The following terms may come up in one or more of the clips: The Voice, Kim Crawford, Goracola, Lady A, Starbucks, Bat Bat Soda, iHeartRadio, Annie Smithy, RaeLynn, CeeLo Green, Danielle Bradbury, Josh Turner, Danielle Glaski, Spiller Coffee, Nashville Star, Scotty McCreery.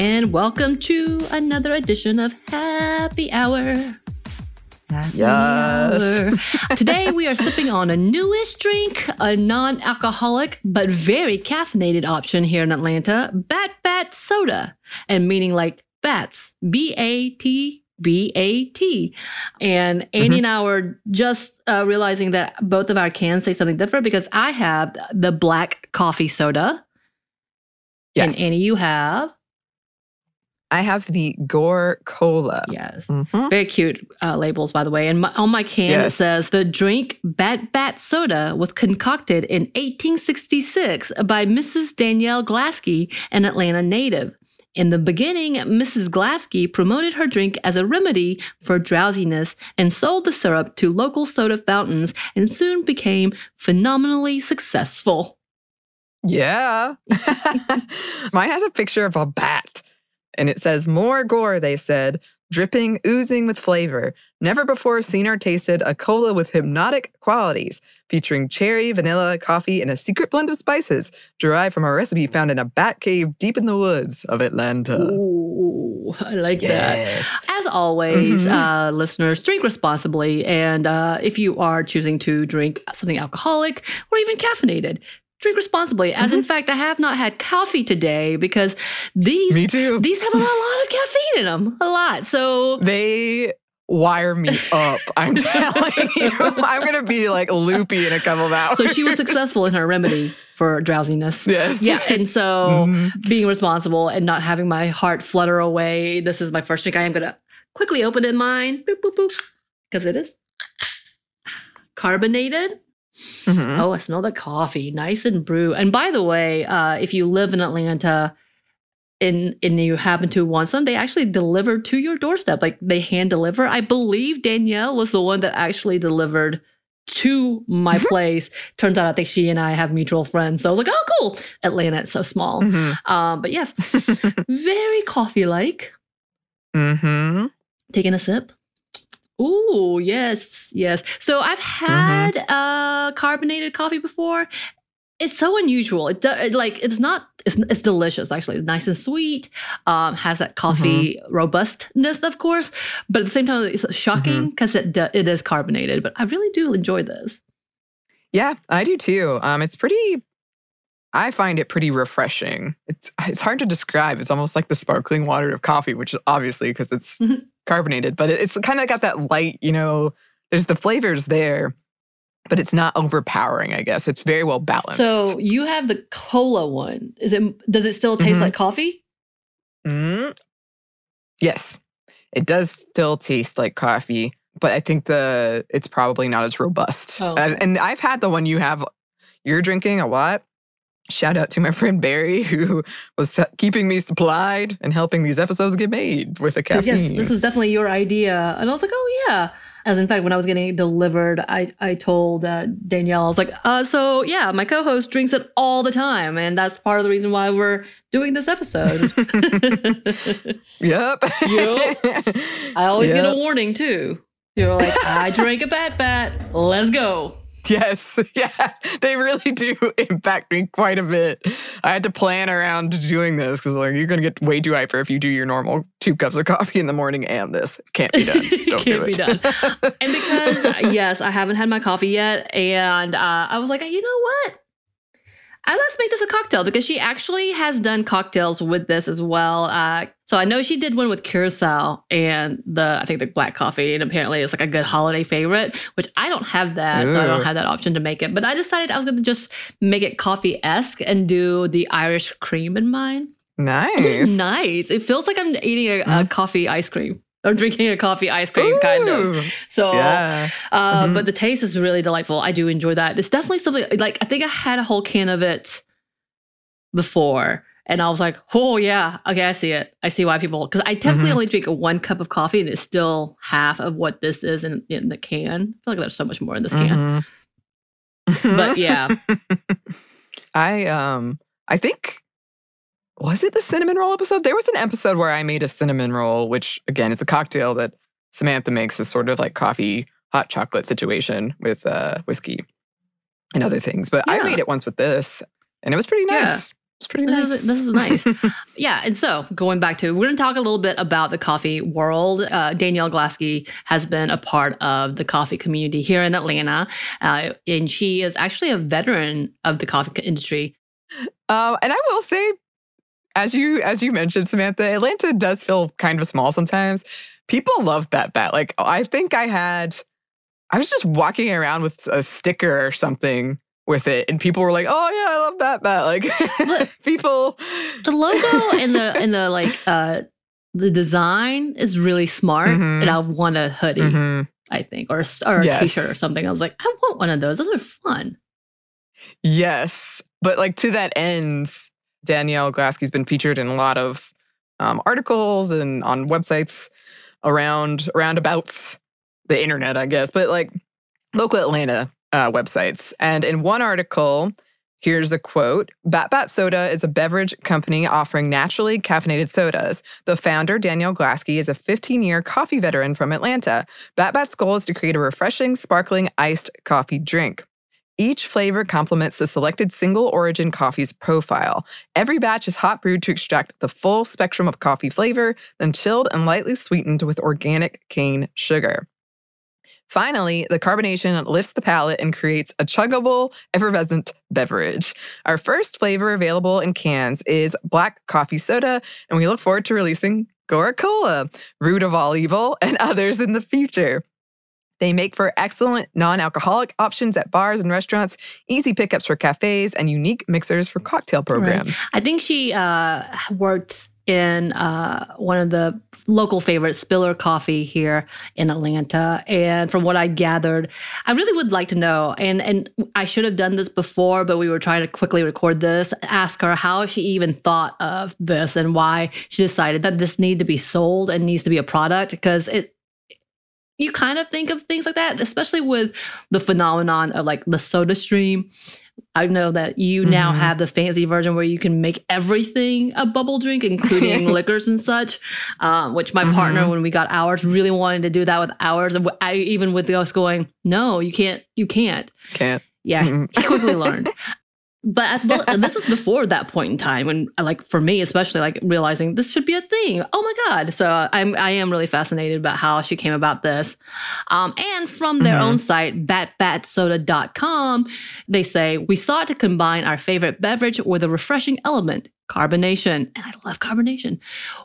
And welcome to another edition of Happy Hour. Yes. Today we are sipping on a newish drink, a non-alcoholic but very caffeinated option here in Atlanta, Bat Bat Soda, and meaning like bats, B-A-T-B-A-T. And Annie and I were just realizing that both of our cans say something different because I have the black coffee soda. Yes. And Annie, you have? I have the Gore Cola. Yes. Mm-hmm. Very cute labels, by the way. And on my can, It says, the drink Bat Bat Soda was concocted in 1866 by Mrs. Danielle Glaski, an Atlanta native. In the beginning, Mrs. Glaski promoted her drink as a remedy for drowsiness and sold the syrup to local soda fountains and soon became phenomenally successful. Yeah. Mine has a picture of a bat. And it says, more gore, they said, dripping, oozing with flavor. Never before seen or tasted a cola with hypnotic qualities, featuring cherry, vanilla, coffee, and a secret blend of spices derived from a recipe found in a bat cave deep in the woods of Atlanta. Ooh, I like that. As always, listeners, drink responsibly. And if you are choosing to drink something alcoholic or even caffeinated, drink responsibly. As in fact, I have not had coffee today because these have a lot of caffeine in them. A lot. So they wire me up. I'm telling you. I'm going to be like loopy in a couple of hours. So she was successful in her remedy for drowsiness. Yes. Yeah. And so being responsible and not having my heart flutter away. This is my first drink. I am going to quickly open it in mine. Boop, boop, boop. Because it is carbonated. Mm-hmm. Oh, I smell the coffee. Nice and brew. And by the way, if you live in Atlanta and you happen to want some, they actually deliver to your doorstep. Like they hand deliver. I believe Danielle was the one that actually delivered to my place. Turns out I think she and I have mutual friends. So I was like, oh, cool. Atlanta, it's so small. But yes, very coffee-like. Mm-hmm. Taking a sip. Ooh, yes, yes. So I've had carbonated coffee before. It's so unusual. It's delicious, actually. It's nice and sweet. Has that coffee robustness, of course. But at the same time, it's shocking because it is carbonated. But I really do enjoy this. Yeah, I do too. It's pretty... I find it pretty refreshing. It's hard to describe. It's almost like the sparkling water of coffee, which is obviously because it's carbonated, but it's kind of got that light, you know, there's the flavors there, but it's not overpowering, I guess. It's very well balanced. So you have the cola one. Does it still taste like coffee? Yes, it does still taste like coffee, but I think it's probably not as robust. Oh. And I've had the one you're drinking a lot. Shout out to my friend Barry, who was keeping me supplied and helping these episodes get made with a caffeine. Yes, this was definitely your idea. And I was like, oh, yeah. As in fact, when I was getting it delivered, I told Danielle, I was like, so yeah, my co-host drinks it all the time. And that's part of the reason why we're doing this episode. Yep. I always get a warning, too. You're like, I drink a Bat Bat. Let's go. Yes. Yeah. They really do impact me quite a bit. I had to plan around doing this because you're going to get way too hyper if you do your normal 2 cups of coffee in the morning and this. Can't be done. Don't do it. Can't be done. And because, yes, I haven't had my coffee yet. And I was like, you know what? Let's make this a cocktail because she actually has done cocktails with this as well. So I know she did one with curacao and I think the black coffee, and apparently it's like a good holiday favorite, which I don't have that, so I don't have that option to make it. But I decided I was going to just make it coffee-esque and do the Irish cream in mine. Nice. It's nice. It feels like I'm eating a coffee ice cream. Or drinking a coffee ice cream, kind of. So, yeah. But the taste is really delightful. I do enjoy that. It's definitely something, I think I had a whole can of it before. And I was like, oh, yeah. Okay, I see it. I see why people, because I technically only drink 1 cup of coffee and it's still half of what this is in the can. I feel like there's so much more in this can. But yeah. I think... Was it the cinnamon roll episode? There was an episode where I made a cinnamon roll, which, again, is a cocktail that Samantha makes, this sort of coffee, hot chocolate situation with whiskey and other things. But I made it once with this, and it was pretty nice. Yeah. It's pretty nice. This is nice. Yeah. And so going back to, we're going to talk a little bit about the coffee world. Danielle Glaski has been a part of the coffee community here in Atlanta, and she is actually a veteran of the coffee industry. And I will say, as you mentioned, Samantha, Atlanta does feel kind of small sometimes. People love Bat Bat. I think I was just walking around with a sticker or something with it, and people were like, "Oh yeah, I love Bat Bat." People, the logo and the the design is really smart, and I want a hoodie, I think, or a T-shirt or something. I was like, I want one of those. Those are fun. Yes, but to that end. Danielle Glaski's been featured in a lot of articles and on websites around about the internet, I guess, but local Atlanta websites. And in one article, here's a quote, "Bat Bat Soda is a beverage company offering naturally caffeinated sodas. The founder, Danielle Glaski, is a 15-year coffee veteran from Atlanta. Bat Bat's goal is to create a refreshing, sparkling, iced coffee drink. Each flavor complements the selected single-origin coffee's profile. Every batch is hot brewed to extract the full spectrum of coffee flavor, then chilled and lightly sweetened with organic cane sugar. Finally, the carbonation lifts the palate and creates a chuggable, effervescent beverage. Our first flavor available in cans is black coffee soda, and we look forward to releasing Goracola, Root of All Evil, and others in the future. They make for excellent non-alcoholic options at bars and restaurants, easy pickups for cafes, and unique mixers for cocktail programs." Right. I think she worked in one of the local favorites, Spiller Coffee, here in Atlanta. And from what I gathered, I really would like to know, and I should have done this before, but we were trying to quickly record this, ask her how she even thought of this and why she decided that this needed to be sold and needs to be a product, because you kind of think of things like that, especially with the phenomenon of the soda stream. I know that you now have the fancy version where you can make everything a bubble drink, including liquors and such, which my partner, when we got ours, really wanted to do that with ours. And I, even with us going, no, you can't. Can't. Yeah, he quickly learned. But this was before that point in time when, for me especially, realizing this should be a thing. Oh my God! So I am really fascinated about how she came about this, and from their own site, batbatsoda.com, they say we sought to combine our favorite beverage with a refreshing element, carbonation. And I love carbonation.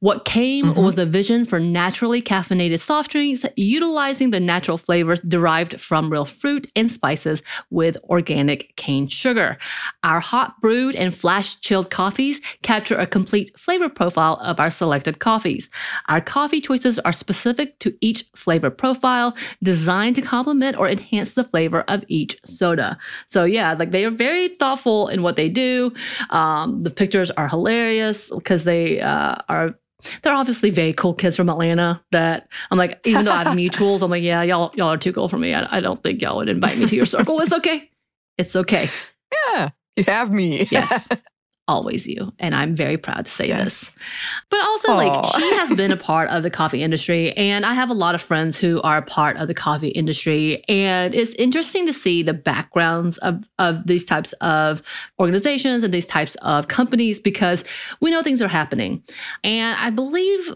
What came was a vision for naturally caffeinated soft drinks, utilizing the natural flavors derived from real fruit and spices with organic cane sugar. Our hot brewed and flash chilled coffees capture a complete flavor profile of our selected coffees. Our coffee choices are specific to each flavor profile, designed to complement or enhance the flavor of each soda. So yeah, like they are very thoughtful in what they do. The pictures are hilarious because they they're obviously very cool kids from Atlanta that I'm like, even though I have mutuals, I'm like, yeah, y'all are too cool for me. I don't think y'all would invite me to your circle. It's okay. It's okay. Yeah. You have me. Yes. Always you. And I'm very proud to say this. But also, like, she has been a part of the coffee industry. And I have a lot of friends who are a part of the coffee industry. And it's interesting to see the backgrounds of these types of organizations and these types of companies, because we know things are happening. And I believe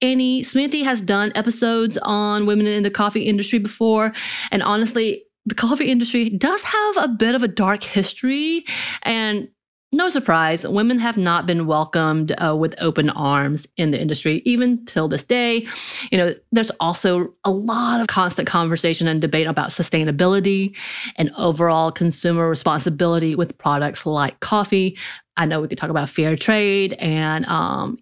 Annie Smithy has done episodes on women in the coffee industry before. And honestly, the coffee industry does have a bit of a dark history. And no surprise, women have not been welcomed with open arms in the industry, even till this day. You know, there's also a lot of constant conversation and debate about sustainability and overall consumer responsibility with products like coffee. I know we could talk about fair trade and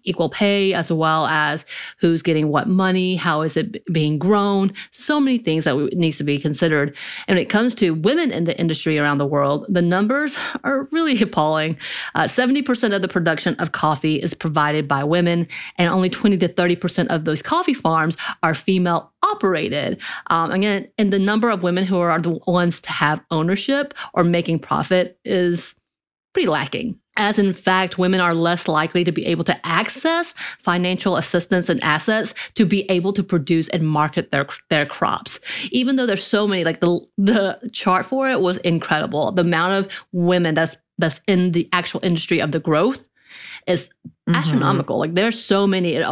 equal pay, as well as who's getting what money, how is it being grown, so many things that needs to be considered. And when it comes to women in the industry around the world, the numbers are really appalling. 70% of the production of coffee is provided by women, and only 20 to 30% of those coffee farms are female operated. Again, and the number of women who are the ones to have ownership or making profit is pretty lacking. As in fact, women are less likely to be able to access financial assistance and assets to be able to produce and market their crops. Even though there's so many, like the chart for it was incredible. The amount of women that's in the actual industry of the growth is astronomical. Like there's so many, it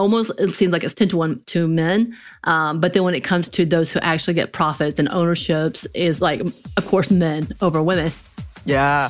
seems like it's 10-to-1 to men. But then when it comes to those who actually get profits and ownerships is like, of course, men over women. Yeah.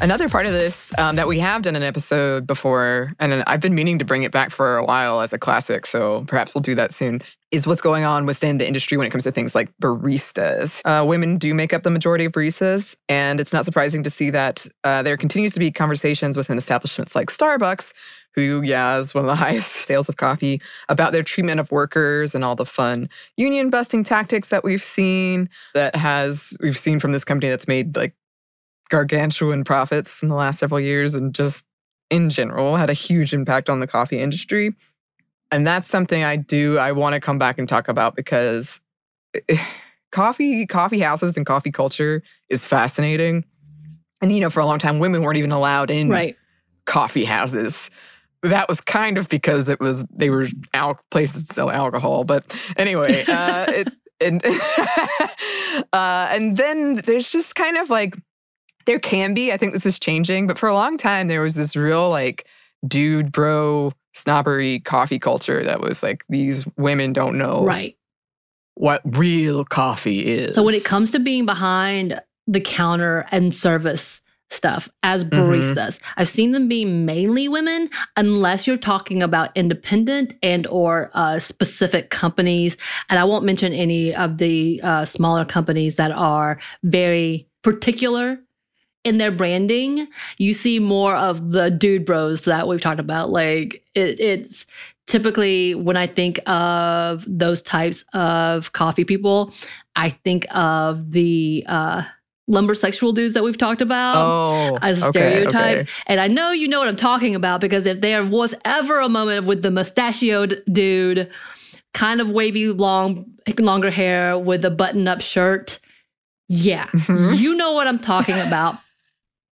Another part of this that we have done an episode before, and I've been meaning to bring it back for a while as a classic, so perhaps we'll do that soon, is what's going on within the industry when it comes to things like baristas. Women do make up the majority of baristas, and it's not surprising to see that there continues to be conversations within establishments like Starbucks, who, is one of the highest sales of coffee, about their treatment of workers and all the fun union-busting tactics that we've seen, we've seen from this company that's made like gargantuan profits in the last several years and just in general had a huge impact on the coffee industry. And that's something I want to come back and talk about because coffee houses and coffee culture is fascinating. And, for a long time, women weren't even allowed in coffee houses. That was kind of because they were places to sell alcohol. But anyway, and then there's just kind of like, there can be, I think this is changing, but for a long time, there was this real like dude bro snobbery coffee culture that was like, these women don't know what real coffee is. So when it comes to being behind the counter and service stuff as baristas, I've seen them be mainly women, unless you're talking about independent and or specific companies. And I won't mention any of the smaller companies that are very particular in their branding. You see more of the dude bros that we've talked about. Like it's typically when I think of those types of coffee people, I think of the lumber sexual dudes that we've talked about as a stereotype. Okay. And I know you know what I'm talking about, because if there was ever a moment with the mustachioed dude, kind of wavy, longer hair with a button-up shirt, you know what I'm talking about.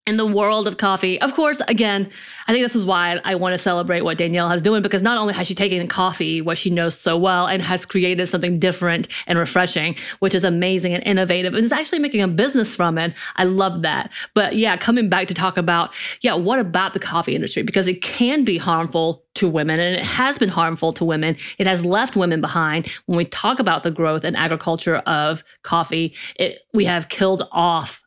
In the world of coffee, of course, again, I think this is why I want to celebrate what Danielle has doing, because not only has she taken coffee, what she knows so well, and has created something different and refreshing, which is amazing and innovative, and is actually making a business from it. I love that. But coming back to talk about, what about the coffee industry? Because it can be harmful to women, and it has been harmful to women. It has left women behind. When we talk about the growth and agriculture of coffee, we have killed off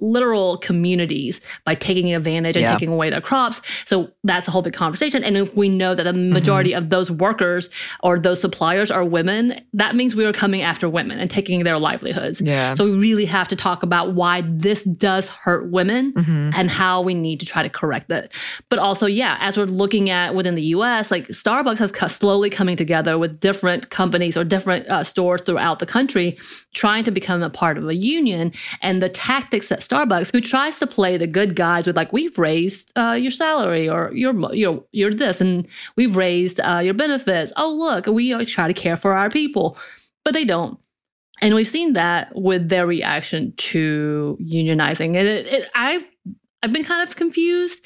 literal communities by taking advantage and taking away their crops. So that's a whole big conversation. And if we know that the majority of those workers or those suppliers are women, that means we are coming after women and taking their livelihoods. Yeah. So we really have to talk about why this does hurt women and how we need to try to correct that. But also, as we're looking at within the US, like Starbucks has slowly coming together with different companies or different stores throughout the country, trying to become a part of a union. And the tactics that Starbucks, who tries to play the good guys with, like, we've raised your salary, or you're this, and we've raised your benefits. Oh, look, we try to care for our people, but they don't. And we've seen that with their reaction to unionizing. And I've been kind of confused.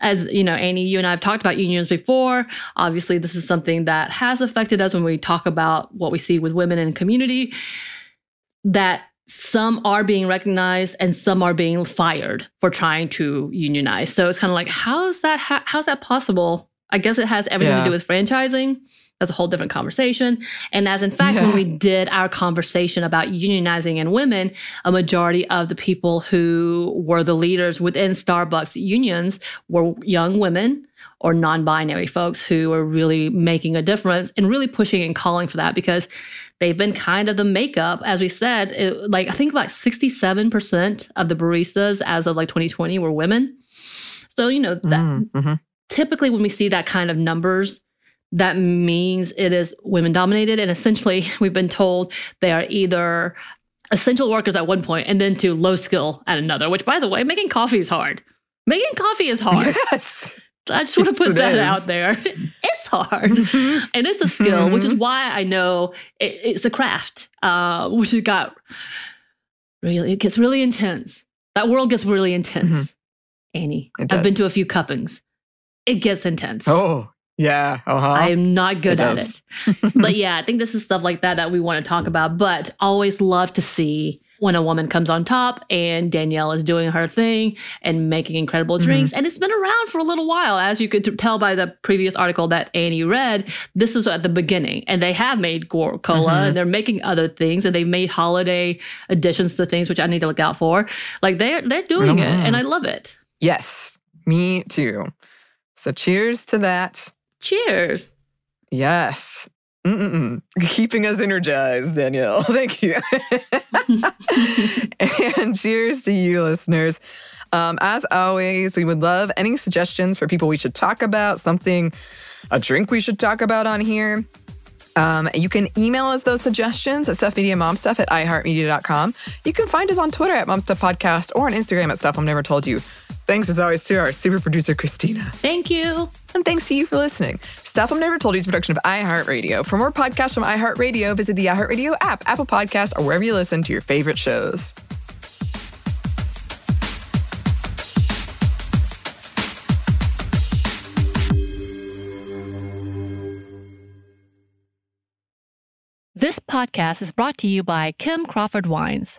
As you know, Annie, you and I have talked about unions before. Obviously, this is something that has affected us when we talk about what we see with women in community, that some are being recognized and some are being fired for trying to unionize. So it's kind of like, how's that possible? I guess it has everything to do with franchising. That's a whole different conversation. And as in fact, when we did our conversation about unionizing and women, a majority of the people who were the leaders within Starbucks unions were young women or non-binary folks who are really making a difference and really pushing and calling for that, because they've been kind of the makeup, as we said, I think about 67% of the baristas as of 2020 were women. So, that typically when we see that kind of numbers, that means it is women dominated. And essentially we've been told they are either essential workers at one point and then to low skill at another, which, by the way, making coffee is hard. Making coffee is hard. Yes. I just want to put that out there. It's hard. And it's a skill, which is why I know it's a craft, which it gets really intense. That world gets really intense. Annie, I've been to a few cuppings. It gets intense. Oh, yeah. I am not good at it. But I think this is stuff like that we want to talk about, but always love to see when a woman comes on top and Danielle is doing her thing and making incredible drinks. And it's been around for a little while. As you could tell by the previous article that Annie read, this is at the beginning. And they have made cola and they're making other things, and they've made holiday additions to things, which I need to look out for. Like they're doing it, and I love it. Yes, me too. So cheers to that. Cheers. Yes. Keeping us energized, Danielle. Thank you. And cheers to you, listeners. As always, we would love any suggestions for people we should talk about, something, a drink we should talk about on here. You can email us those suggestions at stuffmediamomstuff@iheartmedia.com. You can find us on Twitter at momstuffpodcast or on Instagram at stuffimnevertoldyou. Thanks, as always, to our super producer, Christina. Thank you. And thanks to you for listening. Stuff I've Never Told You is a production of iHeartRadio. For more podcasts from iHeartRadio, visit the iHeartRadio app, Apple Podcasts, or wherever you listen to your favorite shows. This podcast is brought to you by Kim Crawford Wines.